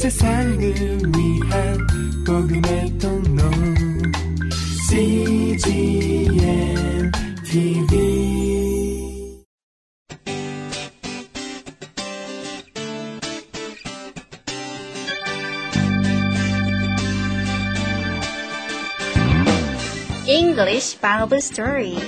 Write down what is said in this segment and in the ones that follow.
세상을 위한 복음의 통로 CGN TV. English Bible Story.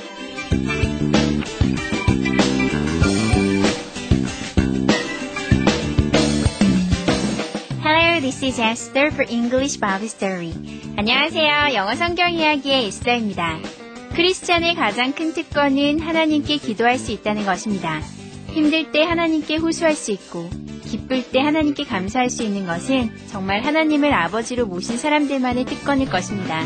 This is Esther for English Bible Story. 안녕하세요. 영어 성경 이야기의 에스더입니다. 크리스찬의 가장 큰 특권은 하나님께 기도할 수 있다는 것입니다. 힘들 때 하나님께 호소할 수 있고 기쁠 때 하나님께 감사할 수 있는 것은 정말 하나님을 아버지로 모신 사람들만의 특권일 것입니다.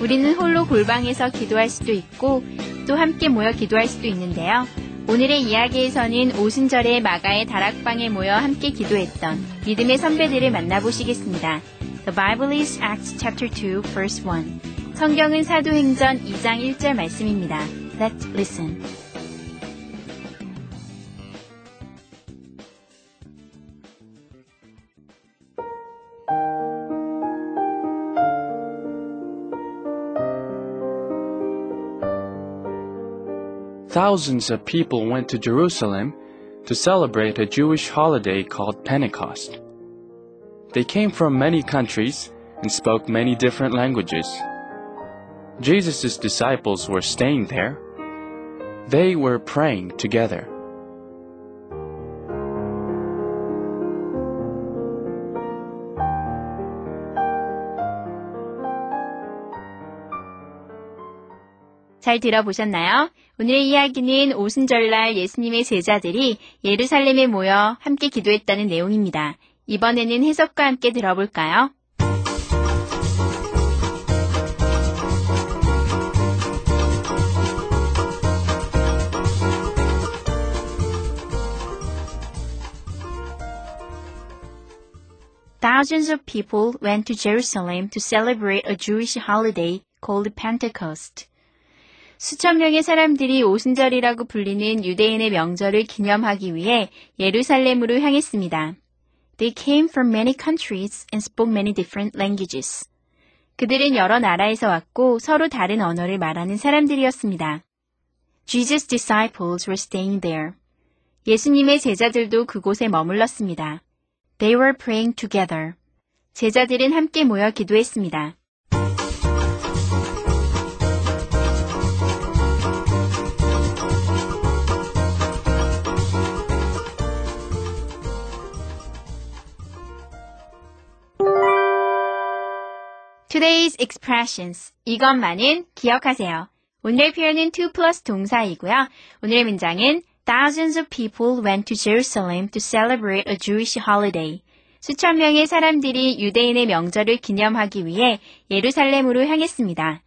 우리는 홀로 골방에서 기도할 수도 있고 또 함께 모여 기도할 수도 있는데요. 오늘의 이야기에서는 오순절에 마가의 다락방에 모여 함께 기도했던 믿음의 선배들을 만나보시겠습니다. The Bible is Acts chapter 2, verse 1. 성경은 사도행전 2장 1절 말씀입니다. Let's listen. Thousands of people went to Jerusalem to celebrate a Jewish holiday called Pentecost. They came from many countries and spoke many different languages. Jesus' disciples were staying there. They were praying together. 잘 들어보셨나요? 오늘의 이야기는 오순절날 예수님의 제자들이 예루살렘에 모여 함께 기도했다는 내용입니다. 이번에는 해석과 함께 들어볼까요? Thousands of people went to Jerusalem to celebrate a Jewish holiday called Pentecost. 수천 명의 사람들이 오순절이라고 불리는 유대인의 명절을 기념하기 위해 예루살렘으로 향했습니다. They came from many countries and spoke many different languages. 그들은 여러 나라에서 왔고 서로 다른 언어를 말하는 사람들이었습니다. Jesus' disciples were staying there. 예수님의 제자들도 그곳에 머물렀습니다. They were praying together. 제자들은 함께 모여 기도했습니다. Today's expressions, 이것만은 기억하세요. 오늘의 표현은 to plus 동사이고요. 오늘의 문장은 Thousands of people went to Jerusalem to celebrate a Jewish holiday. 수천 명의 사람들이 유대인의 명절을 기념하기 위해 예루살렘으로 향했습니다.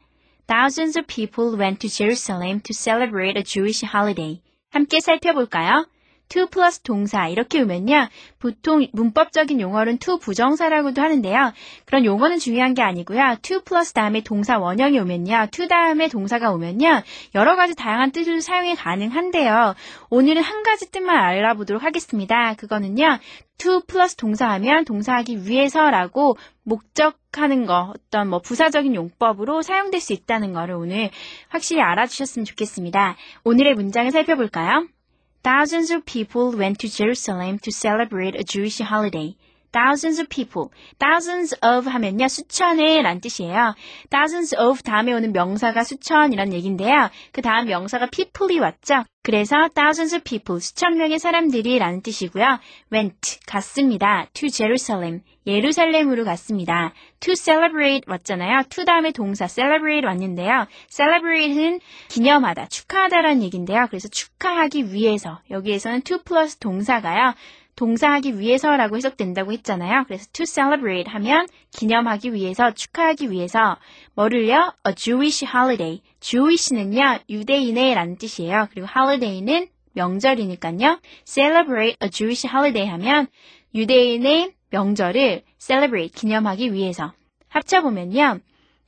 Thousands of people went to Jerusalem to celebrate a Jewish holiday. 함께 살펴볼까요? to plus 동사 이렇게 오면요. 보통 문법적인 용어는 to 부정사라고도 하는데요. 그런 용어는 중요한 게 아니고요. to plus 다음에 동사 원형이 오면요. to 다음에 동사가 오면요. 여러 가지 다양한 뜻으로 사용이 가능한데요. 오늘은 한 가지 뜻만 알아보도록 하겠습니다. 그거는요. to plus 동사하면 동사하기 위해서라고 목적하는 거, 어떤 부사적인 용법으로 사용될 수 있다는 거를 오늘 확실히 알아주셨으면 좋겠습니다. 오늘의 문장을 살펴볼까요? Thousands of people went to Jerusalem to celebrate a Jewish holiday. Thousands of people. Thousands of 하면요. 수천의 란 뜻이에요. Thousands of 다음에 오는 명사가 수천이란 얘기인데요. 그 다음 명사가 people이 왔죠. 그래서 thousands of people, 수천 명의 사람들이 라는 뜻이고요. went, 갔습니다. to Jerusalem, 예루살렘으로 갔습니다. to celebrate 왔잖아요. to 다음에 동사 celebrate 왔는데요. celebrate는 기념하다, 축하하다라는 얘기인데요. 그래서 축하하기 위해서, 여기에서는 to plus 동사가요. 동사하기 위해서라고 해석된다고 했잖아요. 그래서 to celebrate 하면 기념하기 위해서, 축하하기 위해서 뭐를요? A Jewish holiday. Jewish는요, 유대인의 라는 뜻이에요. 그리고 holiday는 명절이니까요. Celebrate a Jewish holiday 하면 유대인의 명절을 celebrate, 기념하기 위해서. 합쳐보면요.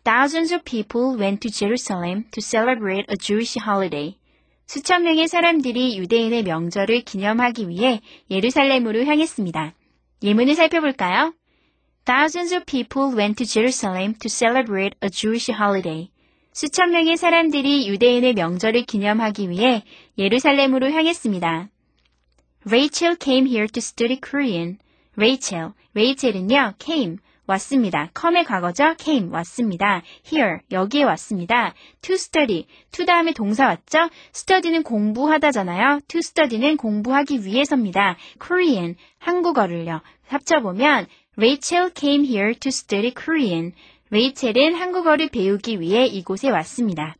Thousands of people went to Jerusalem to celebrate a Jewish holiday. 수천 명의 사람들이 유대인의 명절을 기념하기 위해 예루살렘으로 향했습니다. 예문을 살펴볼까요? Thousands of people went to Jerusalem to celebrate a Jewish holiday. 수천 명의 사람들이 유대인의 명절을 기념하기 위해 예루살렘으로 향했습니다. Rachel came here to study Korean. Rachel은요, came, 왔습니다. come의 과거죠? came, 왔습니다. here, 여기에 왔습니다. to study, to 다음에 동사 왔죠? study는 공부하다잖아요. to study는 공부하기 위해서입니다. Korean, 한국어를요. 합쳐보면 Rachel came here to study Korean. 레이첼은 한국어를 배우기 위해 이곳에 왔습니다.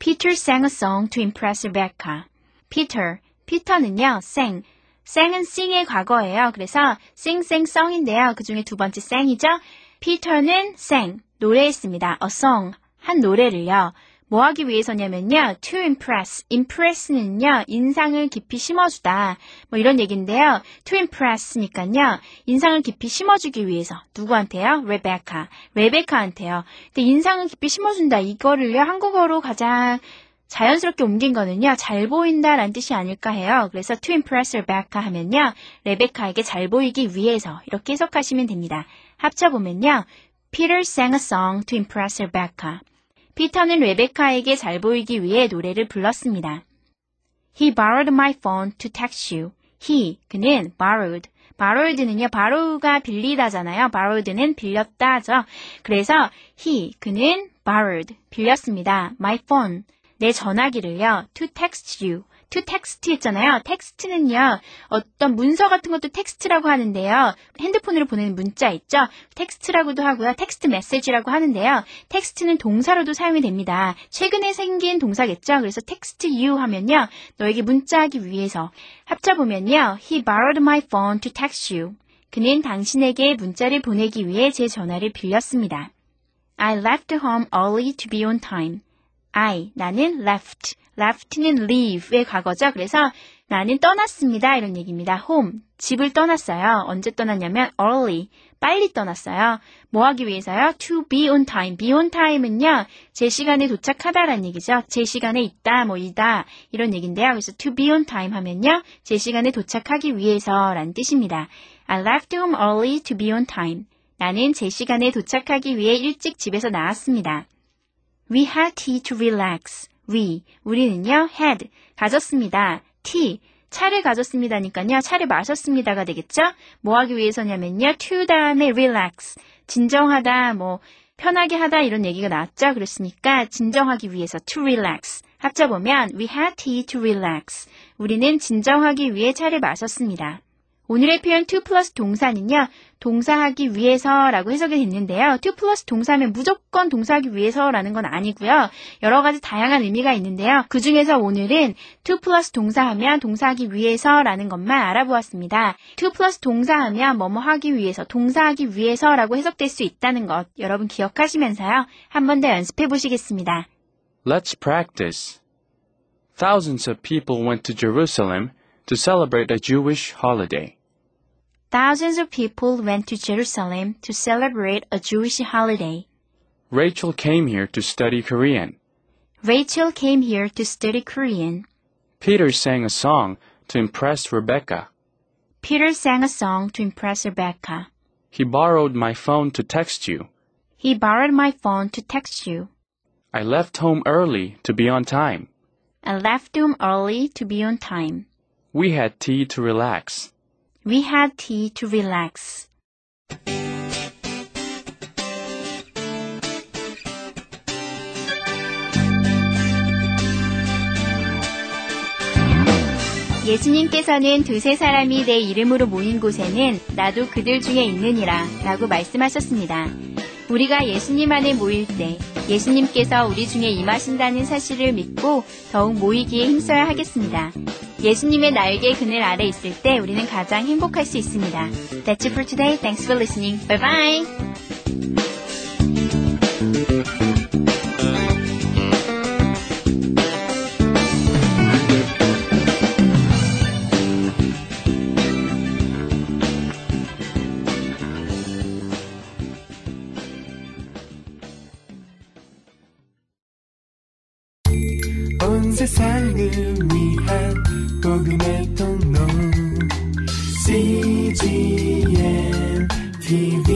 Peter sang a song to impress Rebecca. 피터는요, sang. sang은 sing의 과거예요. 그래서 sing, sang, song인데요. 그 중에 두 번째 sang이죠. 피터는 sang, 노래했습니다. a song, 한 노래를요. 뭐 하기 위해서냐면요. to impress. impress는요. 인상을 깊이 심어주다. 뭐 이런 얘기인데요. to impress니까요. 인상을 깊이 심어주기 위해서. 누구한테요? Rebecca. 레베카한테요. 근데 인상을 깊이 심어준다. 이거를요. 한국어로 가장 자연스럽게 옮긴 거는요. 잘 보인다라는 뜻이 아닐까 해요. 그래서 to impress Rebecca 하면요. 레베카에게 잘 보이기 위해서. 이렇게 해석하시면 됩니다. 합쳐보면요. Peter sang a song to impress Rebecca. 피터는 레베카에게 잘 보이기 위해 노래를 불렀습니다. He borrowed my phone to text you. 그는 borrowed. borrowed는요, borrow가 빌리다잖아요. borrowed는 빌렸다죠. 그래서 그는 borrowed, 빌렸습니다. my phone, 내 전화기를요. to text you. to text 했잖아요. 텍스트는요. 어떤 문서 같은 것도 텍스트라고 하는데요. 핸드폰으로 보내는 문자 있죠. 텍스트라고도 하고요. 텍스트 메시지라고 하는데요. 텍스트는 동사로도 사용이 됩니다. 최근에 생긴 동사겠죠. 그래서 text you 하면요. 너에게 문자하기 위해서. 합쳐보면요. He borrowed my phone to text you. 그는 당신에게 문자를 보내기 위해 제 전화를 빌렸습니다. I left home early to be on time. 나는 left. left는 leave의 과거죠. 그래서 나는 떠났습니다. 이런 얘기입니다. home, 집을 떠났어요. 언제 떠났냐면 early, 빨리 떠났어요. 뭐 하기 위해서요? to be on time. be on time은요. 제 시간에 도착하다라는 얘기죠. 제 시간에 있다, 뭐 이다 이런 얘기인데요. 그래서 to be on time 하면요. 제 시간에 도착하기 위해서라는 뜻입니다. I left home early to be on time. 나는 제 시간에 도착하기 위해 일찍 집에서 나왔습니다. We had tea to relax. 우리는요, had, 가졌습니다. tea, 차를 가졌습니다니까요. 차를 마셨습니다가 되겠죠? 뭐 하기 위해서냐면요, to 다음에 relax, 진정하다, 뭐 편하게 하다 이런 얘기가 나왔죠. 그랬으니까 진정하기 위해서 to relax. 합쳐보면 we had tea to relax. 우리는 진정하기 위해 차를 마셨습니다. 오늘의 표현 to plus 동사는요. 동사하기 위해서라고 해석이 됐는데요. to plus 동사면 무조건 동사하기 위해서라는 건 아니고요. 여러 가지 다양한 의미가 있는데요. 그 중에서 오늘은 to plus 동사하면 동사하기 위해서라는 것만 알아보았습니다. to plus 동사하면 뭐뭐 하기 위해서, 동사하기 위해서라고 해석될 수 있다는 것 여러분 기억하시면서요. 한 번 더 연습해 보시겠습니다. Let's practice. Thousands of people went to Jerusalem to celebrate a Jewish holiday. Thousands of people went to Jerusalem to celebrate a Jewish holiday. Rachel came here to study Korean. Rachel came here to study Korean. Peter sang a song to impress Rebecca. Peter sang a song to impress Rebecca. He borrowed my phone to text you. He borrowed my phone to text you. I left home early to be on time. I left home early to be on time. We had tea to relax. We had tea to relax. 예수님께서는 두세 사람이 내 이름으로 모인 곳에는 나도 그들 중에 있느니라 라고 말씀하셨습니다. 우리가 예수님 안에 모일 때 예수님께서 우리 중에 임하신다는 사실을 믿고 더욱 모이기에 힘써야 하겠습니다. 예수님의 날개 그늘 아래 있을 때 우리는 가장 행복할 수 있습니다. That's it for today. Thanks for listening. Bye bye. 온 세상을 위한 복음의 통로 CGN TV